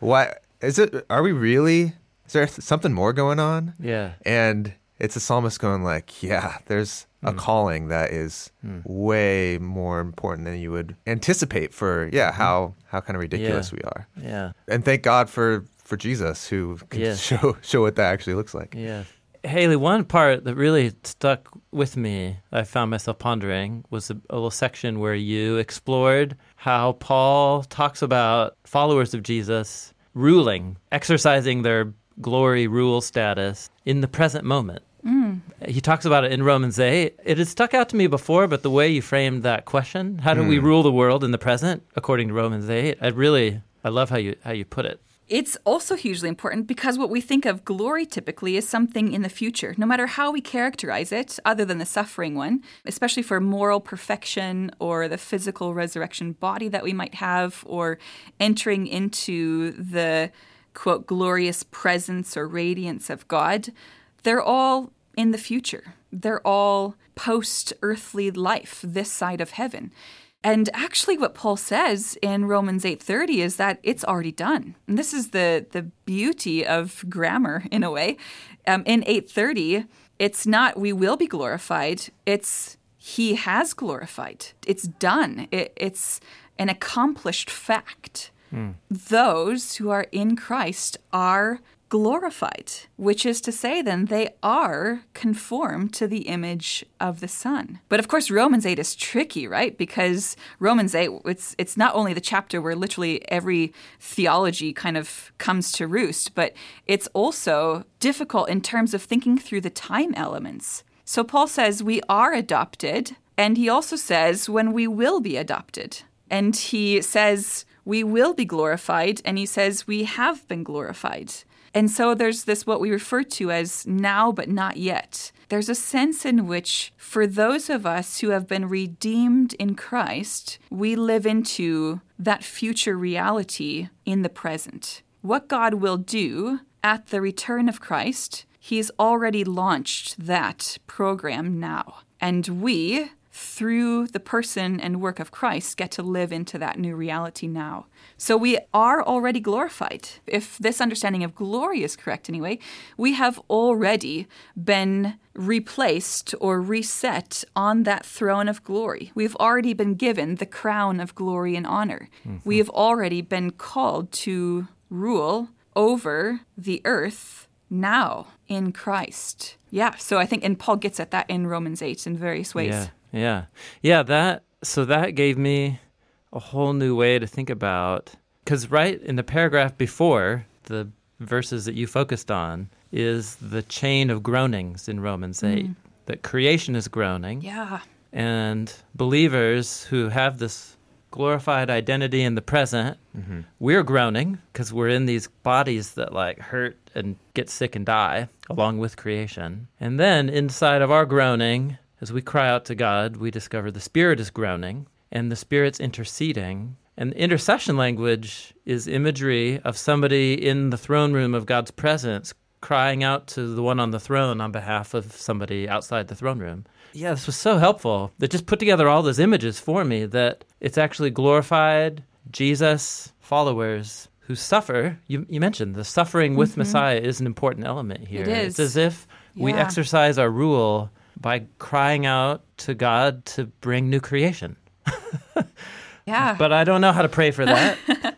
why is it, are we really, is there something more going on? Yeah. And it's a psalmist going like, yeah, there's mm. a calling that is mm. way more important than you would anticipate for, yeah, how, how kind of ridiculous yeah. we are. Yeah. And thank God for for Jesus, who can yes. show show what that actually looks like. Yeah, Haley, one part that really stuck with me, I found myself pondering, was a, a little section where you explored how Paul talks about followers of Jesus ruling, exercising their glory rule status in the present moment. Mm. He talks about it in Romans eight. It had stuck out to me before, but the way you framed that question, how do mm. we rule the world in the present, according to Romans eight, I really, I love how you how you put it. It's also hugely important because what we think of glory typically is something in the future, no matter how we characterize it, other than the suffering one, especially for moral perfection or the physical resurrection body that we might have or entering into the, quote, glorious presence or radiance of God. They're all in the future. They're all post-earthly life, this side of heaven. And actually what Paul says in Romans eight thirty is that it's already done. And this is the, the beauty of grammar in a way. Um, in eight thirty, it's not we will be glorified. It's he has glorified. It's done. It, it's an accomplished fact. Mm. Those who are in Christ are glorified, which is to say then they are conformed to the image of the Son. But of course Romans eight is tricky, right? Because Romans eight, it's it's not only the chapter where literally every theology kind of comes to roost, but it's also difficult in terms of thinking through the time elements. So Paul says we are adopted, and he also says when we will be adopted. And he says we will be glorified, and he says we have been glorified. And so there's this what we refer to as now but not yet. There's a sense in which for those of us who have been redeemed in Christ, we live into that future reality in the present. What God will do at the return of Christ, he's already launched that program now. And we through the person and work of Christ, get to live into that new reality now. So we are already glorified. If this understanding of glory is correct anyway, we have already been replaced or reset on that throne of glory. We've already been given the crown of glory and honor. Mm-hmm. We have already been called to rule over the earth now in Christ. Yeah, so I think, and Paul gets at that in Romans eight in various ways. Yeah. Yeah. Yeah, that so that gave me a whole new way to think about, because right in the paragraph before the verses that you focused on is the chain of groanings in Romans eight, mm. that creation is groaning. Yeah. And believers who have this glorified identity in the present, mm-hmm. we're groaning because we're in these bodies that like hurt and get sick and die along with creation. And then inside of our groaning, as we cry out to God, we discover the Spirit is groaning, and the Spirit's interceding. And intercession language is imagery of somebody in the throne room of God's presence crying out to the one on the throne on behalf of somebody outside the throne room. Yeah, this was so helpful. It just put together all those images for me that it's actually glorified Jesus followers who suffer. You, you mentioned the suffering with mm-hmm. Messiah is an important element here. It is. It's as if yeah. we exercise our rule by crying out to God to bring new creation. Yeah. But I don't know how to pray for that.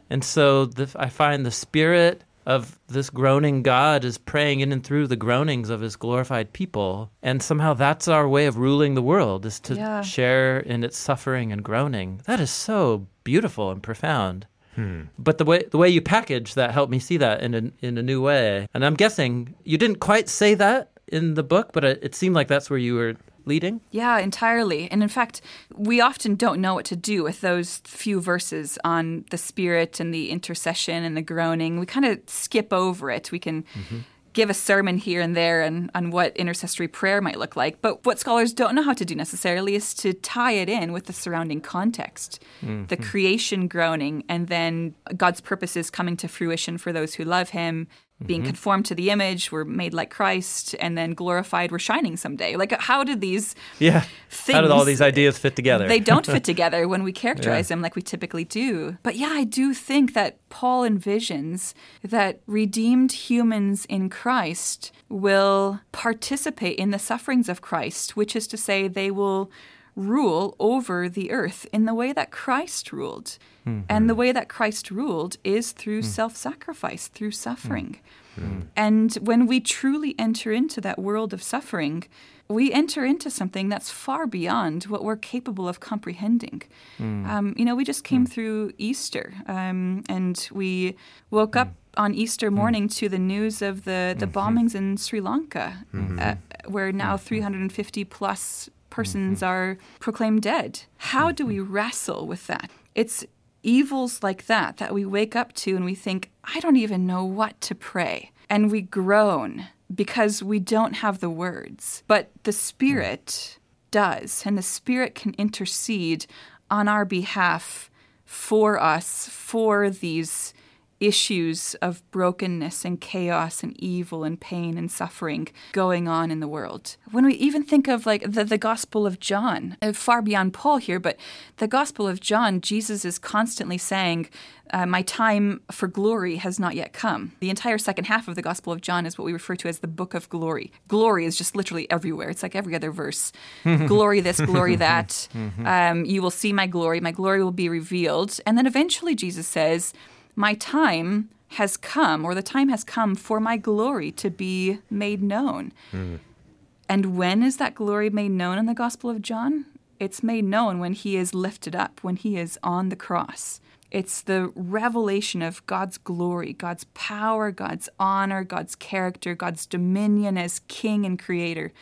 And so the, I find the Spirit of this groaning God is praying in and through the groanings of his glorified people. And somehow that's our way of ruling the world, is to yeah. share in its suffering and groaning. That is so beautiful and profound. Hmm. But the way the way you package that helped me see that in a, in a new way. And I'm guessing you didn't quite say that in the book, but it seemed like that's where you were leading? Yeah, entirely. And in fact, we often don't know what to do with those few verses on the Spirit and the intercession and the groaning. We kind of skip over it. We can mm-hmm. give a sermon here and there and on what intercessory prayer might look like. But what scholars don't know how to do necessarily is to tie it in with the surrounding context, mm-hmm. the creation groaning, and then God's purposes coming to fruition for those who love him, being conformed to the image, we're made like Christ, and then glorified, we're shining someday. Like, how did these yeah. things... How did all these ideas fit together? They don't fit together when we characterize yeah. them like we typically do. But yeah, I do think that Paul envisions that redeemed humans in Christ will participate in the sufferings of Christ, which is to say they will rule over the earth in the way that Christ ruled. Mm-hmm. And the way that Christ ruled is through mm-hmm. self-sacrifice, through suffering. Mm-hmm. And when we truly enter into that world of suffering, we enter into something that's far beyond what we're capable of comprehending. Mm-hmm. Um, you know, we just came mm-hmm. through Easter, um, and we woke mm-hmm. up on Easter morning mm-hmm. to the news of the, the mm-hmm. bombings in Sri Lanka, mm-hmm. uh, where now mm-hmm. three hundred fifty plus persons mm-hmm. are proclaimed dead. How do we wrestle with that? It's evils like that that we wake up to and we think, I don't even know what to pray. And we groan because we don't have the words. But the Spirit does, and the Spirit can intercede on our behalf for us, for these issues of brokenness and chaos and evil and pain and suffering going on in the world. When we even think of like the, the Gospel of John, far beyond Paul here, but the Gospel of John, Jesus is constantly saying, uh, my time for glory has not yet come. The entire second half of the Gospel of John is what we refer to as the Book of Glory. Glory is just literally everywhere. It's like every other verse. Glory this, glory that. Um, you will see my glory. My glory will be revealed. And then eventually Jesus says, my time has come, or the time has come for my glory to be made known. Mm. And when is that glory made known in the Gospel of John? It's made known when he is lifted up, when he is on the cross. It's the revelation of God's glory, God's power, God's honor, God's character, God's dominion as King and Creator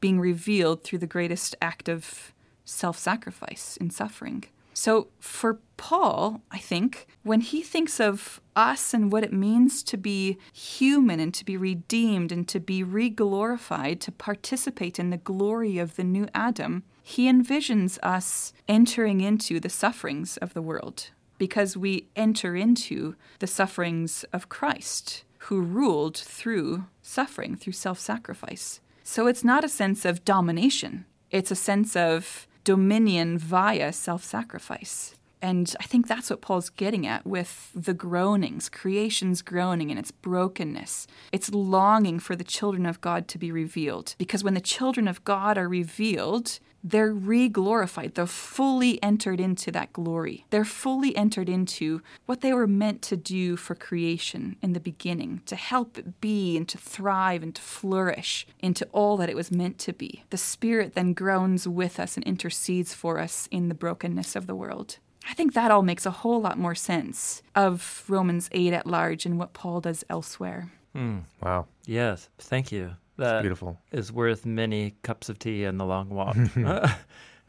being revealed through the greatest act of self-sacrifice in suffering. So for Paul, I think, when he thinks of us and what it means to be human and to be redeemed and to be re-glorified, to participate in the glory of the new Adam, he envisions us entering into the sufferings of the world because we enter into the sufferings of Christ, who ruled through suffering, through self-sacrifice. So it's not a sense of domination. It's a sense of dominion via self-sacrifice. And I think that's what Paul's getting at with the groanings, creation's groaning and its brokenness. It's longing for the children of God to be revealed. Because when the children of God are revealed, they're re-glorified. They're fully entered into that glory. They're fully entered into what they were meant to do for creation in the beginning, to help it be and to thrive and to flourish into all that it was meant to be. The Spirit then groans with us and intercedes for us in the brokenness of the world. I think that all makes a whole lot more sense of Romans eight at large and what Paul does elsewhere. Mm, wow. Yes. Thank you. That it's beautiful. Is worth many cups of tea and the long walk. yeah,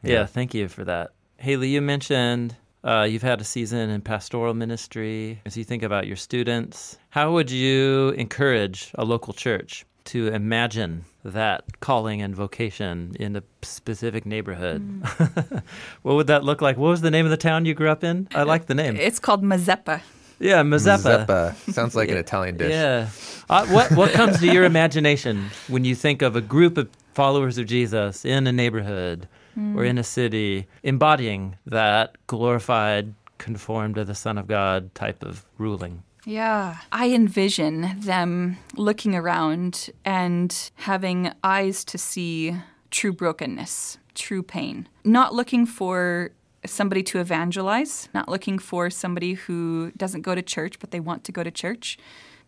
yeah. Thank you for that. Haley, you mentioned uh, you've had a season in pastoral ministry. As you think about your students, how would you encourage a local church to imagine that calling and vocation in a specific neighborhood? Mm. What would that look like? What was the name of the town you grew up in? I like the name. It's called Mazeppa. Yeah, Mazeppa. Mazeppa. Sounds like an Italian dish. Yeah. Uh, what what comes to your imagination when you think of a group of followers of Jesus in a neighborhood mm. or in a city embodying that glorified, conformed to the Son of God type of ruling? Yeah. I envision them looking around and having eyes to see true brokenness, true pain. Not looking for somebody to evangelize, not looking for somebody who doesn't go to church, but they want to go to church.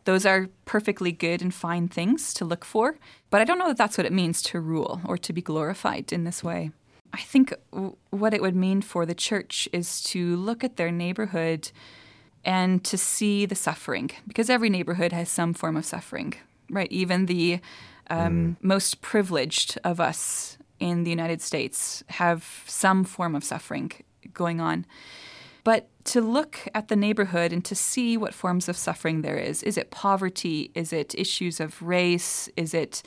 Those are perfectly good and fine things to look for. But I don't know that that's what it means to rule or to be glorified in this way. I think what it would mean for the church is to look at their neighborhood and to see the suffering, because every neighborhood has some form of suffering, right? Even the um, mm. most privileged of us in the United States have some form of suffering going on. But to look at the neighborhood and to see what forms of suffering there is. Is it poverty? Is it issues of race? Is it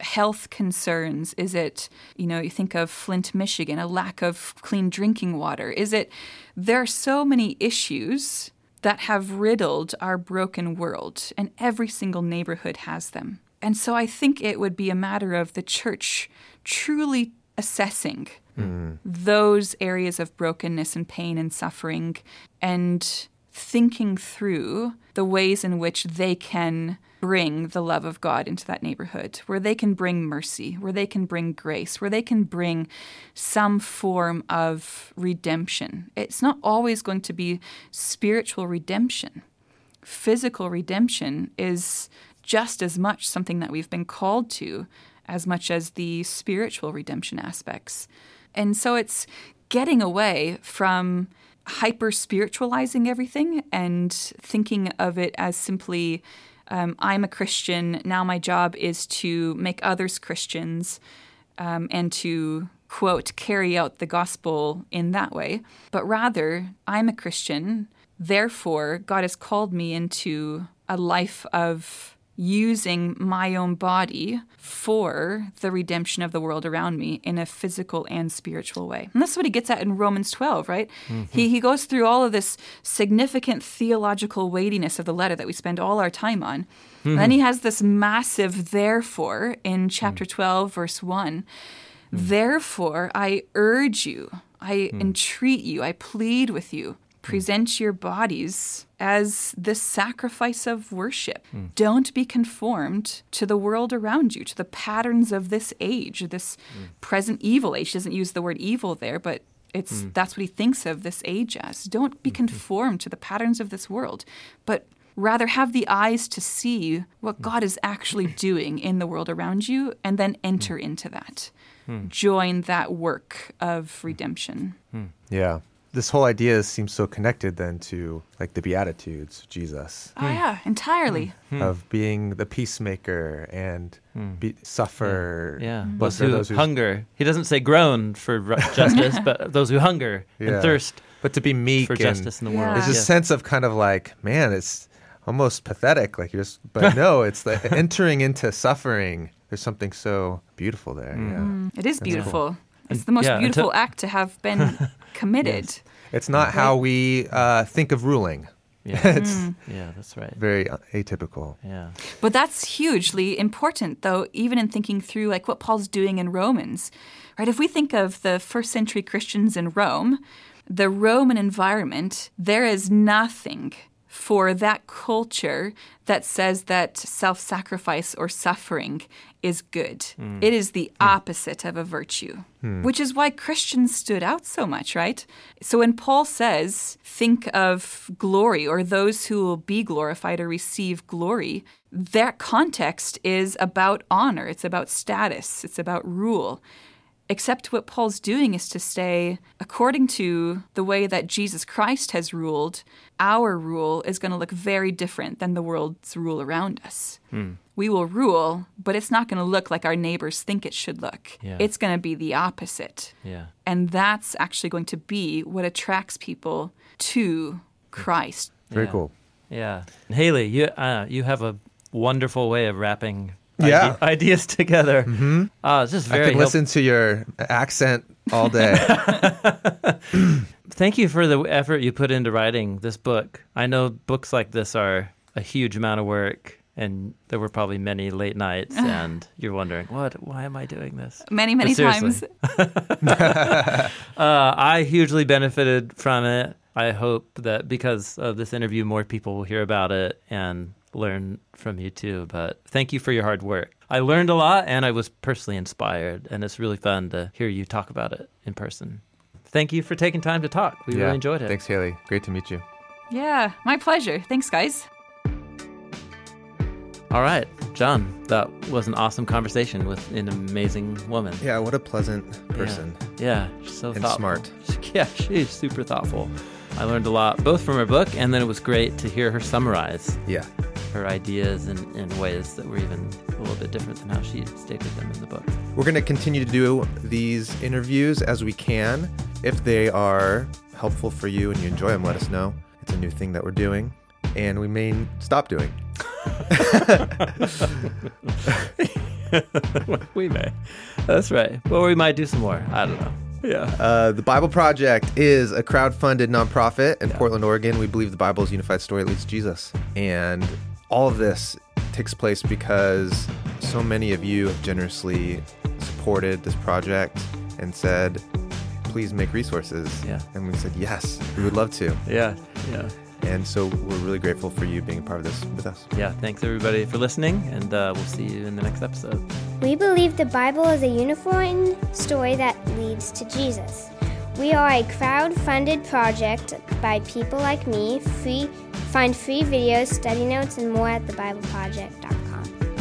health concerns? Is it, you know, you think of Flint, Michigan, a lack of clean drinking water? Is it, there are so many issues that have riddled our broken world, and every single neighborhood has them. And so I think it would be a matter of the church truly assessing mm. those areas of brokenness and pain and suffering and thinking through the ways in which they can bring the love of God into that neighborhood, where they can bring mercy, where they can bring grace, where they can bring some form of redemption. It's not always going to be spiritual redemption. Physical redemption is just as much something that we've been called to as much as the spiritual redemption aspects. And so it's getting away from hyper-spiritualizing everything and thinking of it as simply Um, I'm a Christian, now my job is to make others Christians um, and to, quote, carry out the gospel in that way. But rather, I'm a Christian, therefore God has called me into a life of using my own body for the redemption of the world around me in a physical and spiritual way. And that's what he gets at in Romans twelve, right? Mm-hmm. He he goes through all of this significant theological weightiness of the letter that we spend all our time on. Mm-hmm. And then he has this massive therefore in chapter mm-hmm. twelve, verse one. Mm-hmm. Therefore, I urge you, I mm-hmm. entreat you, I plead with you, present your bodies as the sacrifice of worship. Mm. Don't be conformed to the world around you, to the patterns of this age, this mm. present evil age. He doesn't use the word evil there, but it's mm. that's what he thinks of this age as. Don't be conformed to the patterns of this world, but rather have the eyes to see what God is actually doing in the world around you and then enter mm. into that. Mm. Join that work of redemption. Mm. Yeah. This whole idea seems so connected then to like the Beatitudes of Jesus. Oh yeah, entirely. Mm. Mm. Of being the peacemaker and mm. be- suffer. Yeah, yeah. Those who those hunger. He doesn't say groan for justice, but those who hunger yeah. and thirst. But to be meek for justice in the world. Yeah. There's a yeah. sense of kind of like, man, it's almost pathetic. Like you're just, but no, it's the entering into suffering. There's something so beautiful there. Mm. Yeah, mm. it is That's beautiful. Cool. It's the most yeah, beautiful until... act to have been committed. Yes. It's not how we uh, think of ruling. Yeah, mm. yeah, that's right. Very atypical. Yeah. But that's hugely important, though, even in thinking through like what Paul's doing in Romans, right? If we think of the first century Christians in Rome, the Roman environment, there is nothing for that culture that says that self-sacrifice or suffering is good. Mm. It is the opposite mm. of a virtue, mm. which is why Christians stood out so much, right? So when Paul says, think of glory or those who will be glorified or receive glory, that context is about honor. It's about status. It's about rule. Except what Paul's doing is to say, according to the way that Jesus Christ has ruled, our rule is going to look very different than the world's rule around us. Hmm. We will rule, but it's not going to look like our neighbors think it should look. Yeah. It's going to be the opposite. Yeah. And that's actually going to be what attracts people to Christ. Very yeah. cool. Yeah. Haley, you, uh, you have a wonderful way of wrapping Yeah. Ide- ideas together. Mm-hmm. Oh, it's just very I could help- listen to your accent all day. Thank you for the effort you put into writing this book. I know books like this are a huge amount of work, and there were probably many late nights, and you're wondering, what? Why am I doing this? Many, many times. uh, I hugely benefited from it. I hope that because of this interview, more people will hear about it and learn from you too, but thank you for your hard work. I learned a lot and I was personally inspired, and it's really fun to hear you talk about it in person. Thank you for taking time to talk. We yeah. really enjoyed it. Thanks, Haley. Great to meet you. Yeah, my pleasure. Thanks, guys. All right, Jon, that was an awesome conversation with an amazing woman. Yeah, what a pleasant person. Yeah, yeah she's so and thoughtful. And smart. Yeah, she's super thoughtful. I learned a lot, both from her book, and then it was great to hear her summarize yeah. her ideas in, in ways that were even a little bit different than how she stated them in the book. We're going to continue to do these interviews as we can. If they are helpful for you and you enjoy them, let us know. It's a new thing that we're doing, and we may stop doing. We may. That's right. But we might do some more. I don't know. Yeah. Uh, the Bible Project is a crowdfunded nonprofit in yeah. Portland, Oregon. We believe the Bible's unified story leads to Jesus. And all of this takes place because so many of you have generously supported this project and said, please make resources. Yeah. And we said, yes, we would love to. Yeah. Yeah. And so we're really grateful for you being a part of this with us. Yeah, thanks everybody for listening, and uh, we'll see you in the next episode. We believe the Bible is a unified story that leads to Jesus. We are a crowd-funded project by people like me. Free, find free videos, study notes, and more at the bible project dot com.